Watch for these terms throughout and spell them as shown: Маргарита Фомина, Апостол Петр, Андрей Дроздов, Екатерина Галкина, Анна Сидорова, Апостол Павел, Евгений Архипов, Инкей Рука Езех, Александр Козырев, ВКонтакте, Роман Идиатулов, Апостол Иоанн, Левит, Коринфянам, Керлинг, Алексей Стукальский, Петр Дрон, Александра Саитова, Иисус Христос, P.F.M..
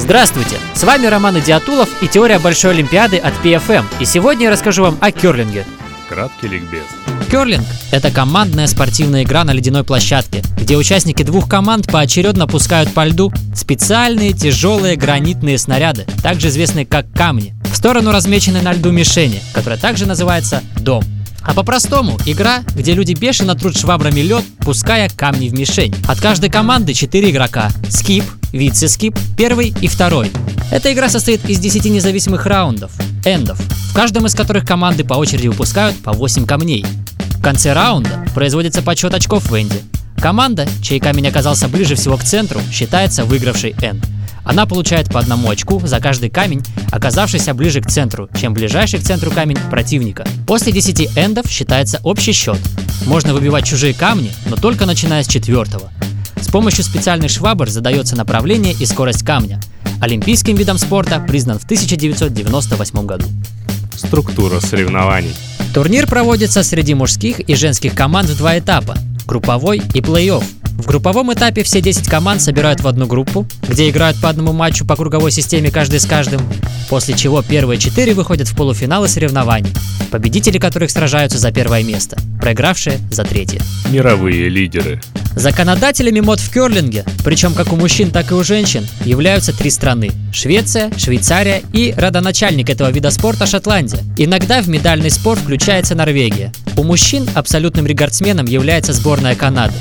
Здравствуйте! С вами Роман Идиатулов и теория Большой Олимпиады от P.F.M. И сегодня я расскажу вам о керлинге. Краткий ликбез. Керлинг – это командная спортивная игра на ледяной площадке, где участники двух команд поочередно пускают по льду специальные тяжелые гранитные снаряды, также известные как камни, в сторону размеченной на льду мишени, которая также называется дом. А по-простому – игра, где люди бешено трут швабрами лед, пуская камни в мишень. От каждой команды 4 игрока – скип, вице-скип, первый и второй. Эта игра состоит из 10 независимых раундов – эндов, в каждом из которых команды по очереди выпускают по 8 камней. В конце раунда производится подсчет очков в энде. Команда, чей камень оказался ближе всего к центру, считается выигравшей энд. Она получает по 1 очку за каждый камень, оказавшийся ближе к центру, чем ближайший к центру камень противника. После 10 эндов считается общий счет. Можно выбивать чужие камни, но только начиная с 4-го. С помощью специальных швабр задается направление и скорость камня. Олимпийским видом спорта признан в 1998 году. Структура соревнований. Турнир проводится среди мужских и женских команд в 2 этапа – групповой и плей-офф. В групповом этапе все 10 команд собирают в одну группу, где играют по 1 матчу по круговой системе каждый с каждым, после чего первые 4 выходят в полуфиналы соревнований, победители которых сражаются за первое место, проигравшие за третье. Мировые лидеры. Законодателями мод в керлинге, причем как у мужчин, так и у женщин, являются 3 страны – Швеция, Швейцария и родоначальник этого вида спорта – Шотландия. Иногда в медальный спор включается Норвегия. У мужчин абсолютным рекордсменом является сборная Канады.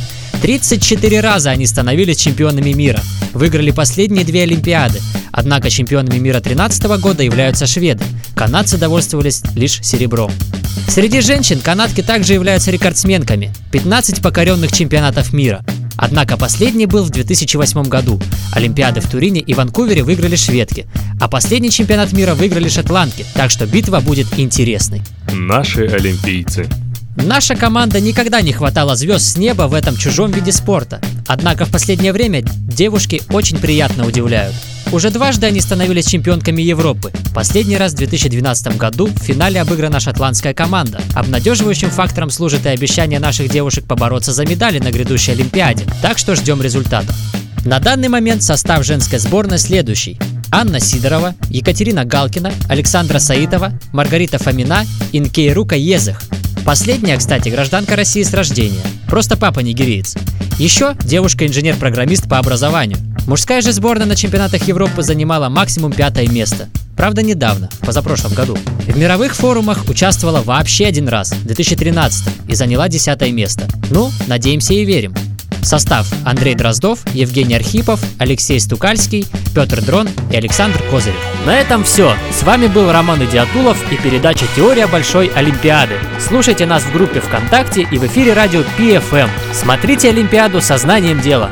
34 раза они становились чемпионами мира, выиграли последние 2 Олимпиады, однако чемпионами мира 2013 года являются шведы, канадцы довольствовались лишь серебром. Среди женщин канадки также являются рекордсменками, 15 покоренных чемпионатов мира, однако последний был в 2008 году, Олимпиады в Турине и Ванкувере выиграли шведки, а последний чемпионат мира выиграли шотландки, так что битва будет интересной. Наши олимпийцы. Наша команда никогда не хватала звезд с неба в этом чужом виде спорта. Однако в последнее время девушки очень приятно удивляют. Уже 2 они становились чемпионками Европы. Последний раз в 2012 году в финале обыграна шотландская команда. Обнадеживающим фактором служит и обещание наших девушек побороться за медали на грядущей Олимпиаде. Так что ждем результатов. На данный момент состав женской сборной следующий. Анна Сидорова, Екатерина Галкина, Александра Саитова, Маргарита Фомина, Инкей Рука Езех. Последняя, кстати, гражданка России с рождения, просто папа нигериец. Еще девушка-инженер-программист по образованию. Мужская же сборная на чемпионатах Европы занимала максимум 5-е место. Правда, недавно, в позапрошлом году. В мировых форумах участвовала вообще 1 раз, в 2013, и заняла 10-е место. Ну, надеемся и верим. Состав: Андрей Дроздов, Евгений Архипов, Алексей Стукальский, Петр Дрон и Александр Козырев. На этом все. С вами был Роман Идиатулов и передача «Теория Большой Олимпиады». Слушайте нас в группе ВКонтакте и в эфире радио P.F.M. Смотрите Олимпиаду со знанием дела.